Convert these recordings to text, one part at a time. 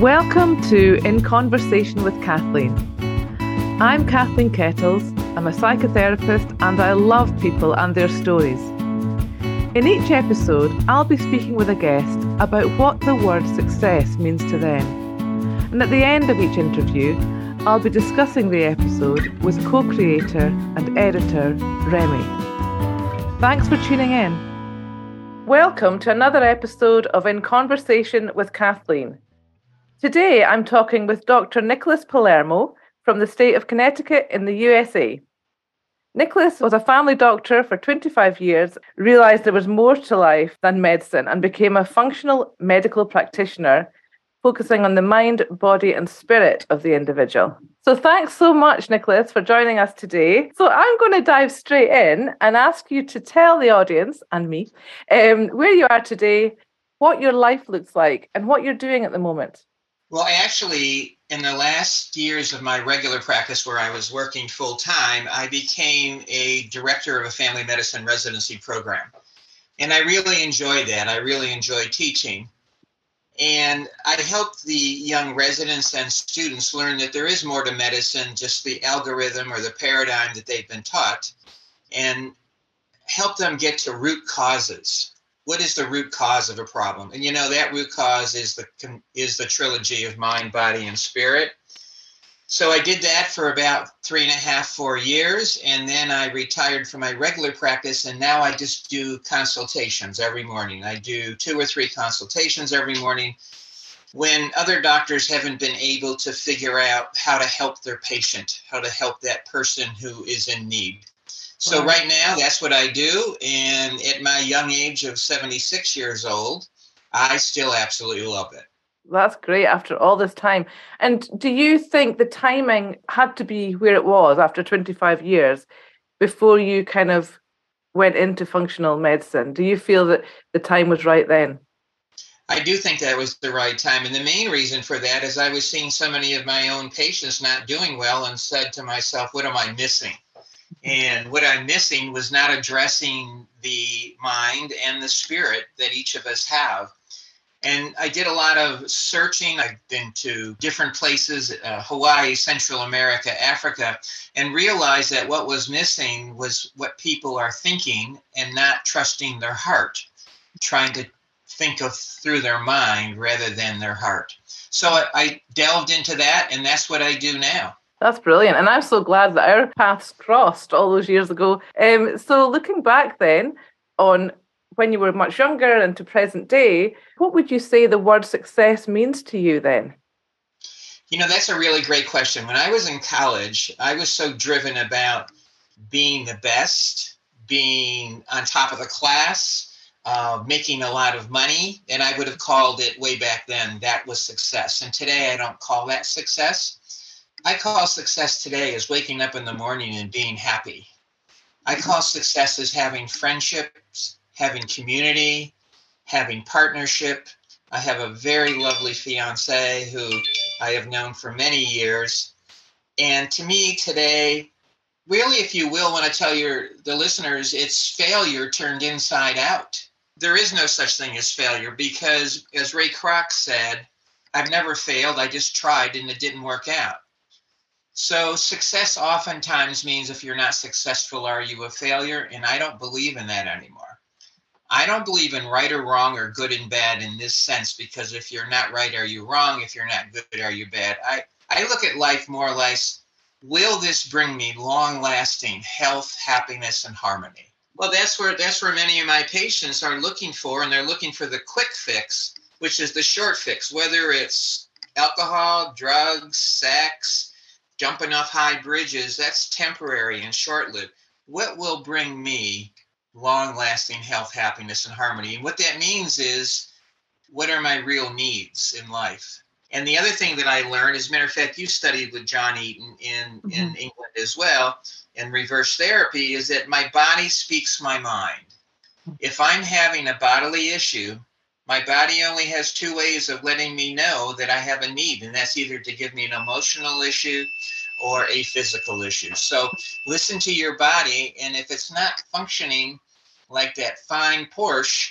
Welcome to In Conversation with Kathleen. I'm Kathleen Kettles. I'm a psychotherapist and I love people and their stories. In each episode, I'll be speaking with a guest about what the word success means to them. And at the end of each interview, I'll be discussing the episode with co-creator and editor Remy. Thanks for tuning in. Welcome to another episode of In Conversation with Kathleen. Today, I'm talking with Dr. Nicholas Palermo from the state of Connecticut in the USA. Nicholas was a family doctor for 25 years, realized there was more to life than medicine, and became a functional medical practitioner, focusing on the mind, body, and spirit of the individual. So thanks so much, Nicholas, for joining us today. So I'm going to dive straight in and ask you to tell the audience and me where you are today, what your life looks like, and what you're doing at the moment. Well, in the last years of my regular practice where I was working full-time, I became a director of a family medicine residency program. And I really enjoyed that. I really enjoy teaching. And I helped the young residents and students learn that there is more to medicine, just the algorithm or the paradigm that they've been taught, and help them get to root causes. What is the root cause of a problem? And, you know, that root cause is the trilogy of mind, body, and spirit. So I did that for about 3.5, 4 years, and then I retired from my regular practice, and now I just do consultations every morning. I do 2 or 3 consultations every morning when other doctors haven't been able to figure out how to help their patient, how to help that person who is in need. So right now, that's what I do, and at my young age of 76 years old, I still absolutely love it. That's great after all this time. And do you think the timing had to be where it was after 25 years before you kind of went into functional medicine? Do you feel that the time was right then? I do think that was the right time, and the main reason for that is I was seeing so many of my own patients not doing well and said to myself, what am I missing? And what I'm missing was not addressing the mind and the spirit that each of us have. And I did a lot of searching. I've been to different places, Hawaii, Central America, Africa, and realized that what was missing was what people are thinking and not trusting their heart, trying to think of through their mind rather than their heart. So I delved into that, and that's what I do now. That's brilliant. And I'm so glad that our paths crossed all those years ago. So looking back then on when you were much younger and to present day, what would you say the word success means to you then? You know, that's a really great question. When I was in college, I was so driven about being the best, being on top of the class, making a lot of money. And I would have called it way back then, that was success. And today I don't call that success. I call success today is waking up in the morning and being happy. I call success is having friendships, having community, having partnership. I have a very lovely fiance who I have known for many years. And to me today, really, if you will, when I tell the listeners, it's failure turned inside out. There is no such thing as failure because, as Ray Kroc said, I've never failed. I just tried and it didn't work out. So success oftentimes means if you're not successful, are you a failure? And I don't believe in that anymore. I don't believe in right or wrong or good and bad in this sense, because if you're not right, are you wrong? If you're not good, are you bad? I look at life more or less, will this bring me long-lasting health, happiness, and harmony? Well, that's where many of my patients are looking for, and they're looking for the quick fix, which is the short fix, whether it's alcohol, drugs, sex, jumping off high bridges, that's temporary and short-lived. What will bring me long-lasting health, happiness, and harmony? And what that means is, what are my real needs in life? And the other thing that I learned, as a matter of fact, you studied with John Eaton in England as well, in reverse therapy, is that my body speaks my mind. If I'm having a bodily issue, my body only has 2 ways of letting me know that I have a need, and that's either to give me an emotional issue or a physical issue. So listen to your body, and if it's not functioning like that fine Porsche,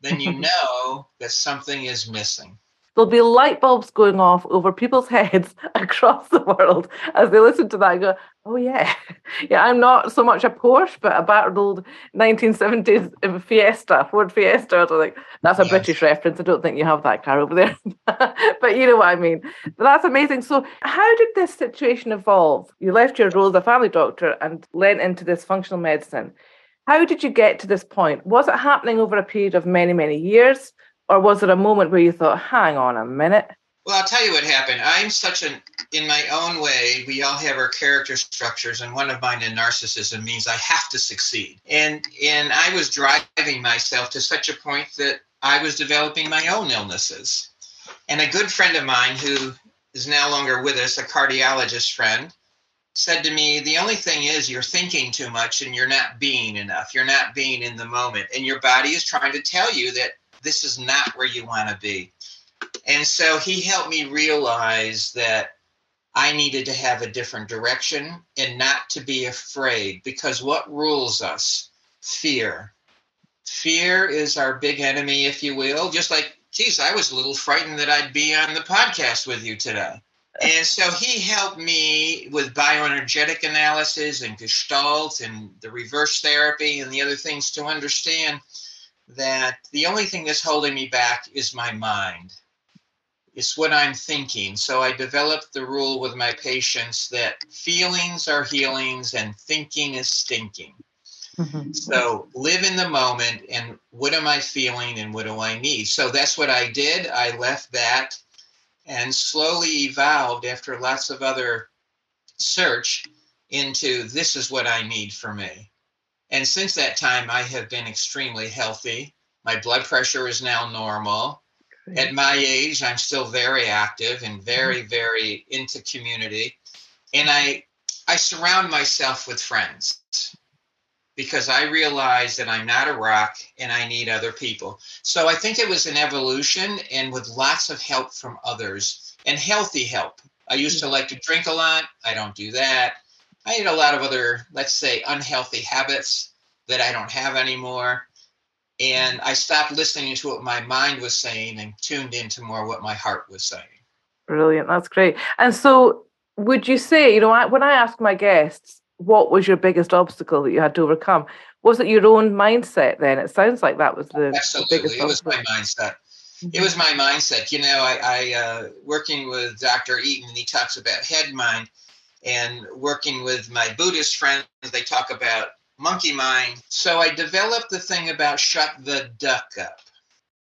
then you know that something is missing. There'll be light bulbs going off over people's heads across the world as they listen to that and go, oh, yeah. Yeah, I'm not so much a Porsche, but a battered old 1970s Fiesta, Ford Fiesta. That's a British reference. I don't think you have that car over there. But you know what I mean. That's amazing. So how did this situation evolve? You left your role as a family doctor and went into this functional medicine. How did you get to this point? Was it happening over a period of many, many years? Or was it a moment where you thought, hang on a minute? Well, I'll tell you what happened. I'm such an, in my own way, we all have our character structures, and one of mine in narcissism means I have to succeed. And I was driving myself to such a point that I was developing my own illnesses. And a good friend of mine who is no longer with us, a cardiologist friend, said to me, the only thing is you're thinking too much and you're not being enough. You're not being in the moment. And your body is trying to tell you that this is not where you want to be. And so he helped me realize that I needed to have a different direction and not to be afraid, because what rules us? Fear. Fear is our big enemy, if you will. Just like, geez, I was a little frightened that I'd be on the podcast with you today. And so he helped me with bioenergetic analysis and Gestalt and the reverse therapy and the other things to understand that the only thing that's holding me back is my mind. It's what I'm thinking. So I developed the rule with my patients that feelings are healings and thinking is stinking. Mm-hmm. So live in the moment, and what am I feeling and what do I need? So that's what I did. I left that and slowly evolved after lots of other search into this is what I need for me. And since that time, I have been extremely healthy. My blood pressure is now normal. Great. At my age, I'm still very active and very, very into community. And I surround myself with friends because I realize that I'm not a rock and I need other people. So I think it was an evolution and with lots of help from others and healthy help. I used to like to drink a lot. I don't do that. I had a lot of other, let's say, unhealthy habits that I don't have anymore. And I stopped listening to what my mind was saying and tuned into more what my heart was saying. Brilliant. That's great. And so would you say, you know, when I ask my guests, what was your biggest obstacle that you had to overcome? Was it your own mindset then? It sounds like that was the biggest obstacle. Absolutely. It was my mindset. It was my mindset. You know, I working with Dr. Eaton, and he talks about head mind. And working with my Buddhist friends, they talk about monkey mind. So I developed the thing about shut the duck up.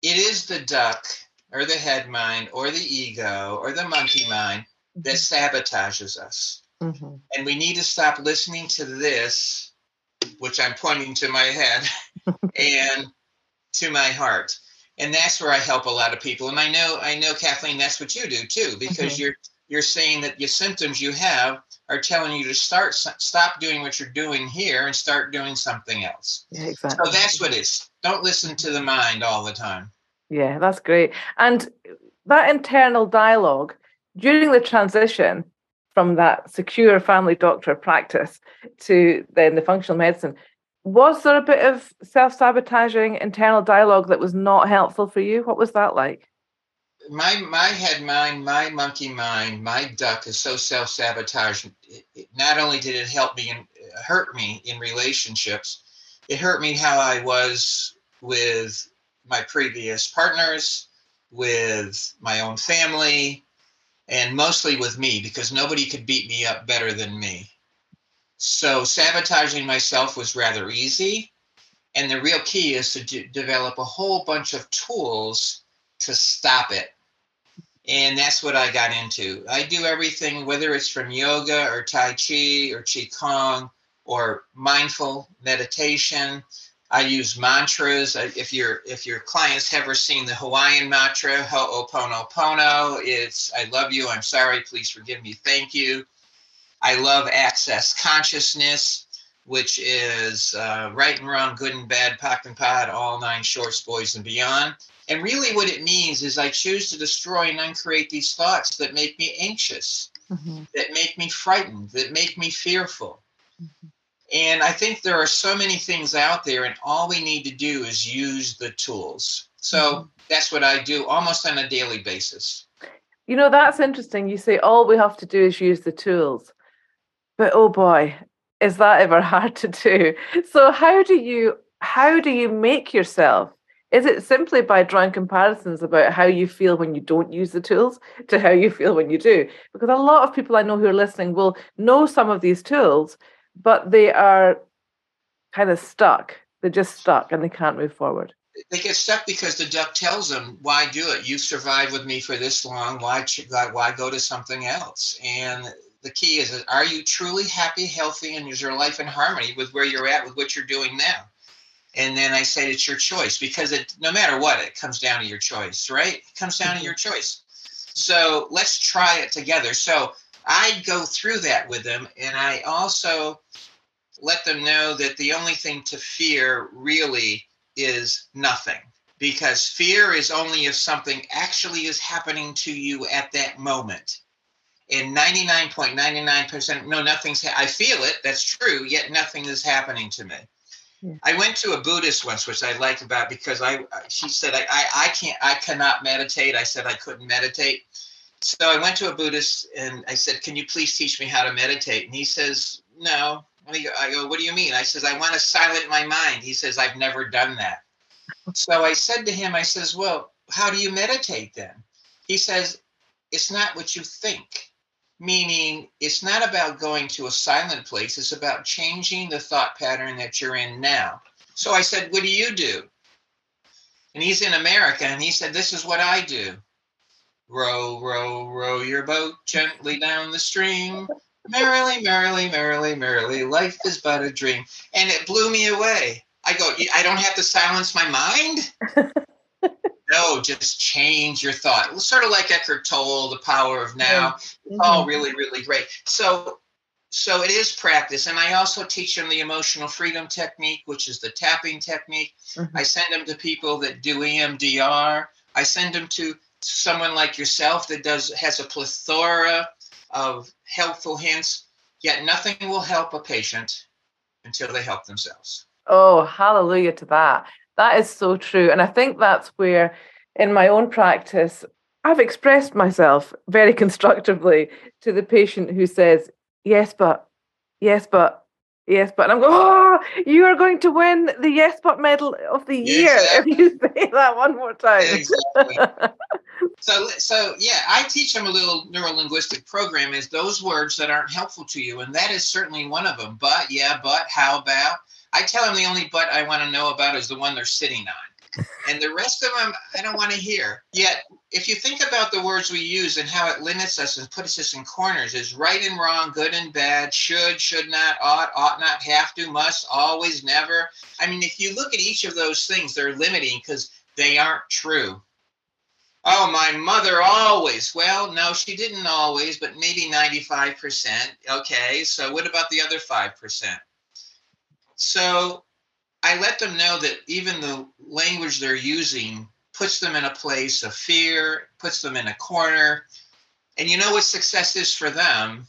It is the duck or the head mind or the ego or the monkey mind that sabotages us. Mm-hmm. And we need to stop listening to this, which I'm pointing to my head and to my heart. And that's where I help a lot of people. And I know, Kathleen, that's what you do too, because you're saying that your symptoms you have are telling you to stop doing what you're doing here and start doing something else. Yeah, exactly. So that's what it is. Don't listen to the mind all the time. Yeah, that's great. And that internal dialogue during the transition from that secure family doctor practice to then the functional medicine, was there a bit of self-sabotaging internal dialogue that was not helpful for you? What was that like? My head mind, my monkey mind, my duck is so self-sabotaging. Not only did it help me and hurt me in relationships, it hurt me how I was with my previous partners, with my own family, and mostly with me, because nobody could beat me up better than me. So sabotaging myself was rather easy. And the real key is to develop a whole bunch of tools to stop it. And that's what I got into. I do everything, whether it's from yoga or Tai Chi or Qigong or mindful meditation. I use mantras. If your clients have ever seen the Hawaiian mantra, Ho'oponopono, it's I love you, I'm sorry, please forgive me, thank you. I love Access Consciousness, which is right and wrong, good and bad, pop and pod, all nine shorts, boys and beyond. And really what it means is I choose to destroy and uncreate these thoughts that make me anxious, that make me frightened, that make me fearful. Mm-hmm. And I think there are so many things out there, and all we need to do is use the tools. So That's what I do almost on a daily basis. You know, that's interesting. You say all we have to do is use the tools. But oh boy, is that ever hard to do? So how do you make yourself? Is it simply by drawing comparisons about how you feel when you don't use the tools to how you feel when you do? Because a lot of people I know who are listening will know some of these tools, but they are kind of stuck. They're just stuck and they can't move forward. They get stuck because the duck tells them, why do it? You've survived with me for this long. Why go to something else? And the key is, are you truly happy, healthy, and is your life in harmony with where you're at, with what you're doing now? And then I said, it's your choice, because it, no matter what, it comes down to your choice, right? It comes down to your choice. So let's try it together. So I go through that with them, and I also let them know that the only thing to fear really is nothing, because fear is only if something actually is happening to you at that moment. And 99.99%, no, nothing's, I feel it, that's true, yet nothing is happening to me. I went to a Buddhist once, which I liked about, because she said, I cannot meditate. I said I couldn't meditate. So I went to a Buddhist and I said, can you please teach me how to meditate? And he says, no. I go, what do you mean? I says, I want to silence my mind. He says, I've never done that. So I said to him, I says, well, how do you meditate then? He says, it's not what you think. Meaning, it's not about going to a silent place. It's about changing the thought pattern that you're in now. So I said, what do you do? And he's in America, and he said, this is what I do. Row, row, row your boat gently down the stream. Merrily, merrily, merrily, merrily, life is but a dream. And it blew me away. I go, I don't have to silence my mind? No, just change your thought. Well, sort of like Eckhart Tolle, The Power of Now. Mm-hmm. Oh, really, really great. So it is practice. And I also teach them the emotional freedom technique, which is the tapping technique. Mm-hmm. I send them to people that do EMDR. I send them to someone like yourself that has a plethora of helpful hints, yet nothing will help a patient until they help themselves. Oh, hallelujah to that. That is so true. And I think that's where, in my own practice, I've expressed myself very constructively to the patient who says, yes, but, yes, but, yes, but. And I'm going, oh, you are going to win the Yes But medal of the year if you say that one more time. Exactly. So yeah, I teach them a little neuro-linguistic program, is those words that aren't helpful to you. And that is certainly one of them. But, yeah, but, how about. I tell them the only but I want to know about is the one they're sitting on. And the rest of them, I don't want to hear. Yet, if you think about the words we use and how it limits us and puts us in corners, is right and wrong, good and bad, should not, ought not, have to, must, always, never. I mean, if you look at each of those things, they're limiting because they aren't true. Oh, my mother always. Well, no, she didn't always, but maybe 95%. Okay, so what about the other 5%? So I let them know that even the language they're using puts them in a place of fear, puts them in a corner. And you know what success is for them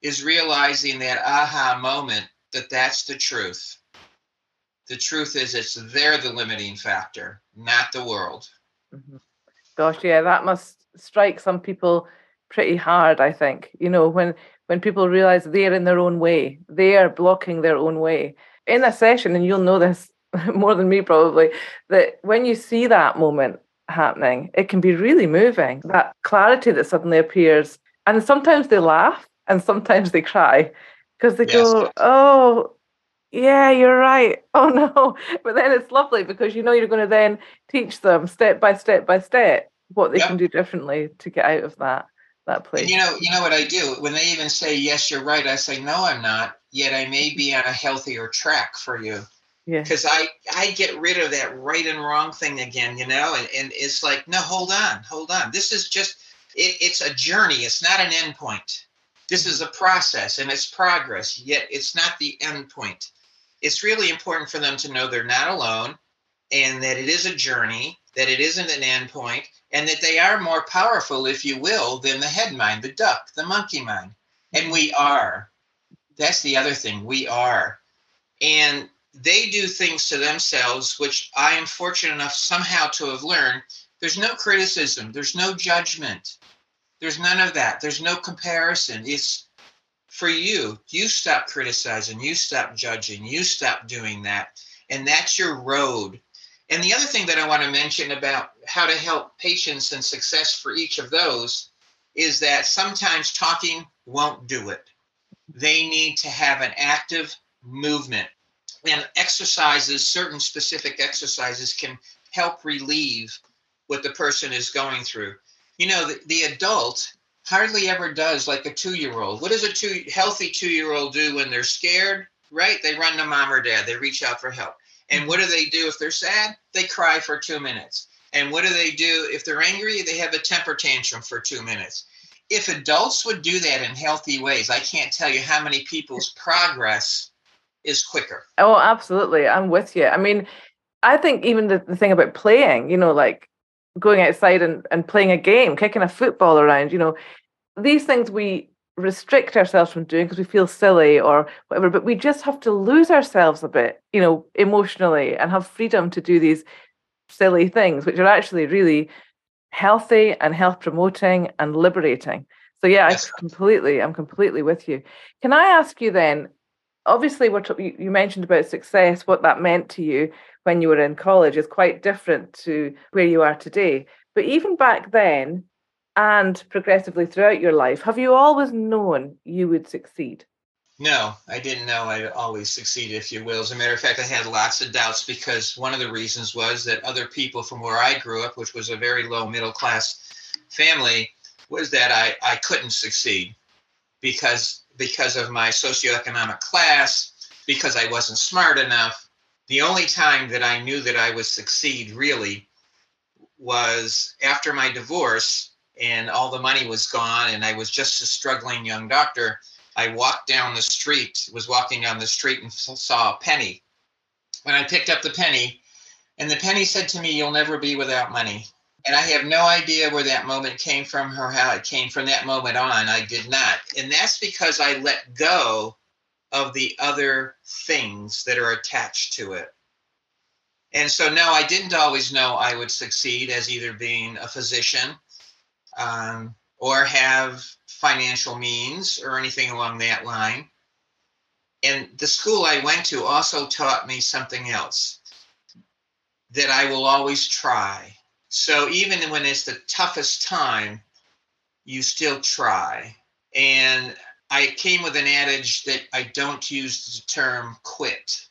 is realizing that aha moment, that that's the truth. The truth is they're the limiting factor, not the world. Mm-hmm. Gosh, yeah, that must strike some people pretty hard, I think, you know, when people realize they're in their own way, they are blocking their own way. In a session, and you'll know this more than me probably, that when you see that moment happening, it can be really moving, that clarity that suddenly appears. And sometimes they laugh and sometimes they cry because they go, oh, yeah, you're right. Oh, no. But then it's lovely because you know you're going to then teach them step by step by step what they can do differently to get out of that place. And you know what I do? When they even say, yes, you're right, I say, no, I'm not, yet I may be on a healthier track for you. Because I get rid of that right and wrong thing again, you know, and it's like, no, hold on. This is just, it's a journey. It's not an end point. This is a process and it's progress, yet it's not the end point. It's really important for them to know they're not alone and that it is a journey, that it isn't an end point, and that they are more powerful, if you will, than the head mind, the duck, the monkey mind. And we are. That's the other thing. We are. And they do things to themselves, which I am fortunate enough somehow to have learned. There's no criticism. There's no judgment. There's none of that. There's no comparison. It's for you. You stop criticizing. You stop judging. You stop doing that. And that's your road. And the other thing that I want to mention about how to help patients and success for each of those is that sometimes talking won't do it. They need to have an active movement. And exercises, certain specific exercises, can help relieve what the person is going through. You know, the adult hardly ever does like a two-year-old. What does a healthy two-year-old do when they're scared, right? They run to mom or dad. They reach out for help. And what do they do if they're sad? They cry for 2 minutes. And what do they do if they're angry? They have a temper tantrum for 2 minutes. If adults would do that in healthy ways, I can't tell you how many people's progress is quicker. Oh, absolutely. I'm with you. I mean, I think even the thing about playing, you know, like going outside and playing a game, kicking a football around, you know, these things we restrict ourselves from doing because we feel silly or whatever, but we just have to lose ourselves a bit, you know, emotionally, and have freedom to do these silly things, which are actually really healthy and health promoting and liberating. So yeah, I'm completely with you. Can I ask you then, obviously you mentioned about success, what that meant to you when you were in college is quite different to where you are today. But even back then, and progressively throughout your life, have you always known you would succeed? No, I didn't know I'd always succeed, if you will. As a matter of fact, I had lots of doubts, because one of the reasons was that other people from where I grew up, which was a very low middle class family, was that I couldn't succeed because of my socioeconomic class, because I wasn't smart enough. The only time that I knew that I would succeed really was after my divorce, and all the money was gone, and I was just a struggling young doctor. I was walking down the street and saw a penny. When I picked up the penny, and the penny said to me, "You'll never be without money." And I have no idea where that moment came from or how it came from. That moment on, I did not. And that's because I let go of the other things that are attached to it. And so, no, I didn't always know I would succeed as either being a physician, or have financial means or anything along that line. And the school I went to also taught me something else, that I will always try. So even when it's the toughest time, you still try. And I came with an adage that I don't use the term quit.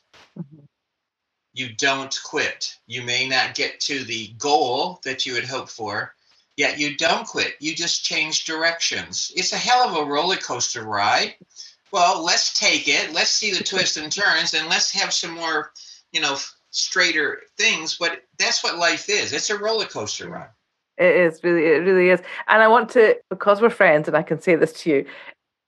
You don't quit. You may not get to the goal that you had hoped for, yet you don't quit. You just change directions. It's a hell of a roller coaster ride. Well, let's take it. Let's see the twists and turns, and let's have some more, you know, straighter things. But that's what life is. It's a roller coaster ride. It is, really. It really is. And I want to, because we're friends and I can say this to you,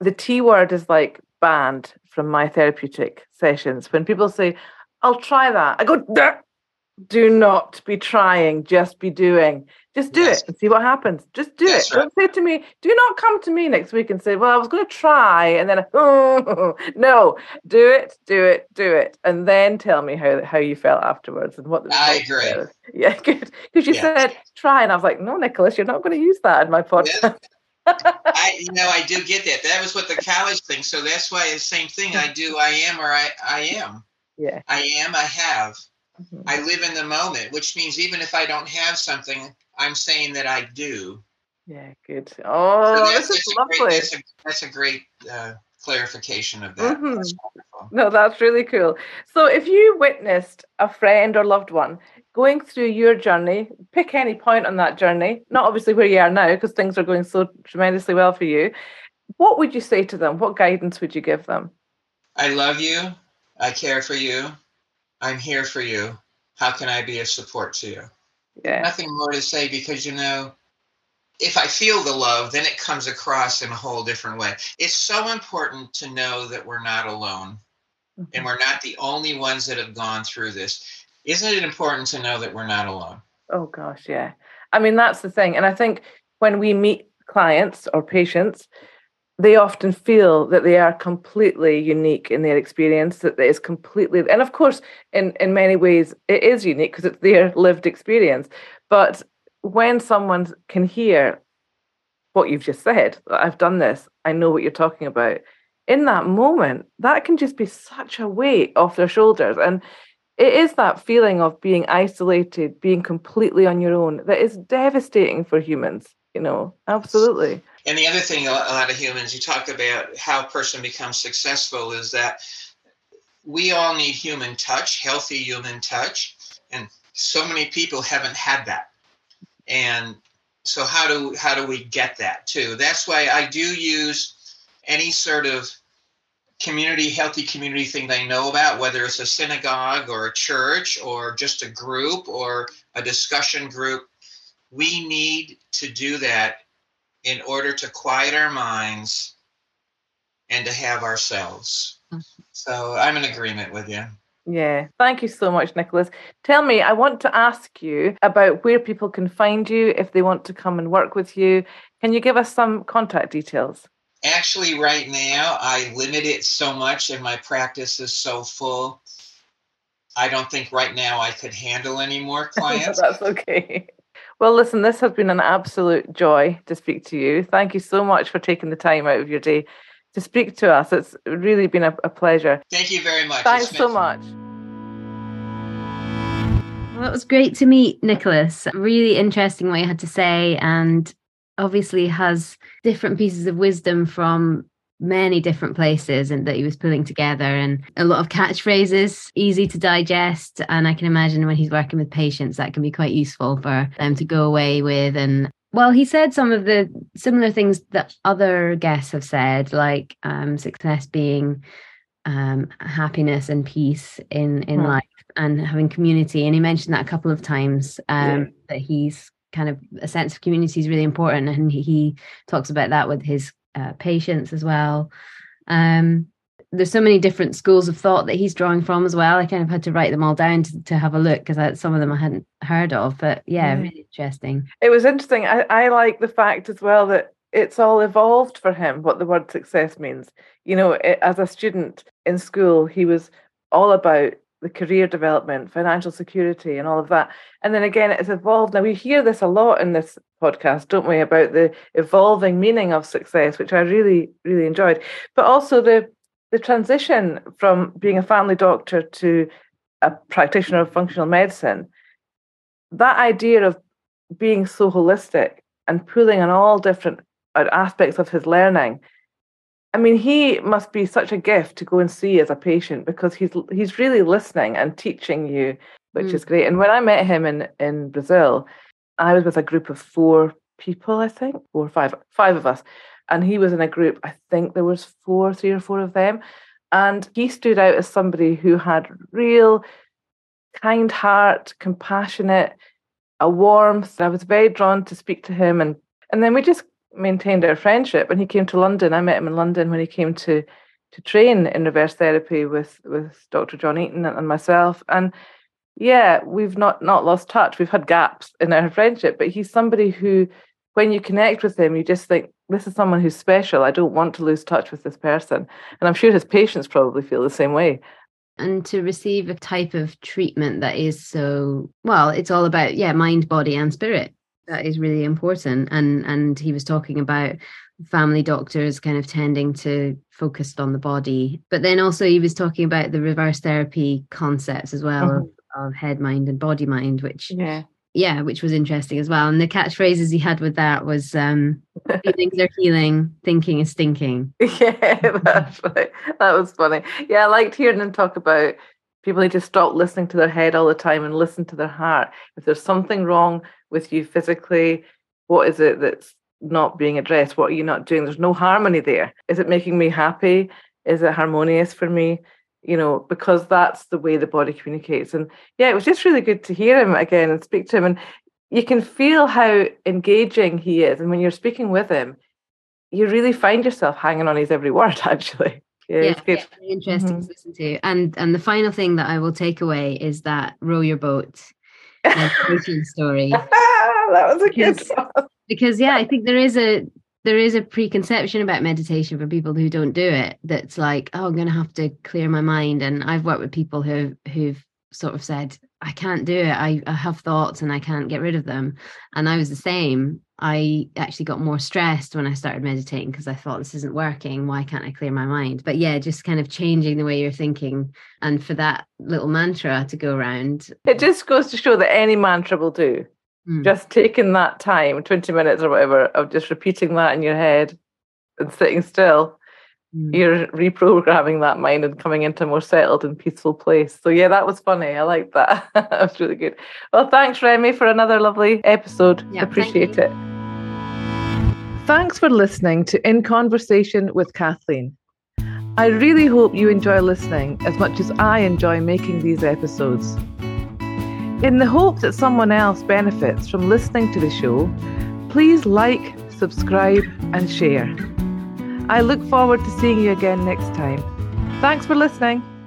the T word is like banned from my therapeutic sessions. When people say, "I'll try that," I go, "Duh. Do not be trying, just be doing. Just do it and see what happens. Just do it." Right. Don't say to me, do not come to me next week and say, "Well, I was going to try," and then, no, do it, do it, do it. And then tell me how you felt afterwards and what the result was. I agree. Yeah, good. Because you said try, and I was like, no, Nicholas, you're not going to use that in my podcast. I do get that. That was what the college thing. So that's why the same thing I do. I am, or I am. Yeah. I am, I have. Mm-hmm. I live in the moment, which means even if I don't have something, I'm saying that I do. Yeah, good. Oh, so this is lovely. That's a great clarification of that. Mm-hmm. That's wonderful. No, that's really cool. So if you witnessed a friend or loved one going through your journey, pick any point on that journey, not obviously where you are now, because things are going so tremendously well for you, what would you say to them? What guidance would you give them? I love you. I care for you. I'm here for you. How can I be a support to you? Yeah. Nothing more to say, because, you know, if I feel the love, then it comes across in a whole different way. It's so important to know that we're not alone, mm-hmm. and we're not the only ones that have gone through this. Isn't it important to know that we're not alone? Oh, gosh, yeah. I mean, that's the thing. And I think when we meet clients or patients, they often feel that they are completely unique in their experience, that is completely, and of course, in many ways, it is unique because it's their lived experience. But when someone can hear what you've just said, I've done this, I know what you're talking about, in that moment, that can just be such a weight off their shoulders. And it is that feeling of being isolated, being completely on your own, that is devastating for humans, you know, absolutely. And the other thing, a lot of humans, you talk about how a person becomes successful, is that we all need human touch, healthy human touch. And so many people haven't had that. And so how do we get that too? That's why I do use any sort of community, healthy community thing they know about, whether it's a synagogue or a church or just a group or a discussion group. We need to do that in order to quiet our minds and to have ourselves. So I'm in agreement with you. Yeah. Thank you so much, Nicholas. Tell me, I want to ask you about where people can find you if they want to come and work with you. Can you give us some contact details? Actually, right now, I limit it so much and my practice is so full. I don't think right now I could handle any more clients. That's okay. Well, listen, this has been an absolute joy to speak to you. Thank you so much for taking the time out of your day to speak to us. It's really been a pleasure. Thank you very much. Thanks so much. Well, that was great to meet Nicholas. Really interesting what you had to say, and obviously has different pieces of wisdom from many different places and that he was pulling together, and a lot of catchphrases, easy to digest. And I can imagine when he's working with patients, that can be quite useful for them to go away with. And well, he said some of the similar things that other guests have said, like success being happiness and peace in life and having community. And he mentioned that a couple of times, that he's kind of a sense of community is really important. And he talks about that with his patients as well. There's so many different schools of thought that he's drawing from as well. I kind of had to write them all down to have a look, because some of them I hadn't heard of, but really interesting. It was interesting. I like the fact as well that it's all evolved for him, what the word success means. You know, as a student in school, he was all about the career development, financial security and all of that. And then again, it's evolved. Now, we hear this a lot in this podcast, don't we, about the evolving meaning of success, which I really, really enjoyed. But also the transition from being a family doctor to a practitioner of functional medicine, that idea of being so holistic and pulling on all different aspects of his learning, I mean, he must be such a gift to go and see as a patient, because he's really listening and teaching you, which is great. And when I met him in Brazil, I was with a group of four people, I think, five of us. And he was in a group, I think there was three or four of them. And he stood out as somebody who had real kind heart, compassionate, a warmth. I was very drawn to speak to him. And then we just maintained our friendship, and he came to London. I met him in London when he came to train in reverse therapy with Dr. John Eaton and myself. And yeah, we've not lost touch. We've had gaps in our friendship, but he's somebody who, when you connect with him, you just think, this is someone who's special. I don't want to lose touch with this person. And I'm sure his patients probably feel the same way. And to receive a type of treatment that is so, well, it's all about, mind, body and spirit. That is really important. And he was talking about family doctors kind of tending to focus on the body. But then also he was talking about the reverse therapy concepts as well, of head mind and body mind, which which was interesting as well. And the catchphrases he had with that was feelings are healing, thinking is stinking. Yeah, that's right. That was funny. Yeah, I liked hearing him talk about people need to stop listening to their head all the time and listen to their heart. If there's something wrong with you physically, what is it that's not being addressed? What are you not doing? There's no harmony there. Is it making me happy? Is it harmonious for me? You know, because that's the way the body communicates. And yeah, it was just really good to hear him again and speak to him. And you can feel how engaging he is. And when you're speaking with him, you really find yourself hanging on his every word, actually. Yeah, really interesting to listen to. And the final thing that I will take away is that row your boat story. That was a good one. Because I think there is a there is a preconception about meditation for people who don't do it. That's like, oh, I'm going to have to clear my mind. And I've worked with people who've sort of said, I can't do it. I have thoughts and I can't get rid of them. And I was the same. I actually got more stressed when I started meditating because I thought, this isn't working. Why can't I clear my mind? But yeah, just kind of changing the way you're thinking. And for that little mantra to go around. It just goes to show that any mantra will do. Mm. Just taking that time, 20 minutes or whatever, of just repeating that in your head and sitting still. You're reprogramming that mind and coming into a more settled and peaceful place. So yeah, that was funny. I liked that. That was really good. Well, thanks, Remy, for another lovely episode. Yeah, appreciate it. Thanks for listening to In Conversation with Kathleen. I really hope you enjoy listening as much as I enjoy making these episodes. In the hope that someone else benefits from listening to the show, please like, subscribe and share. I look forward to seeing you again next time. Thanks for listening.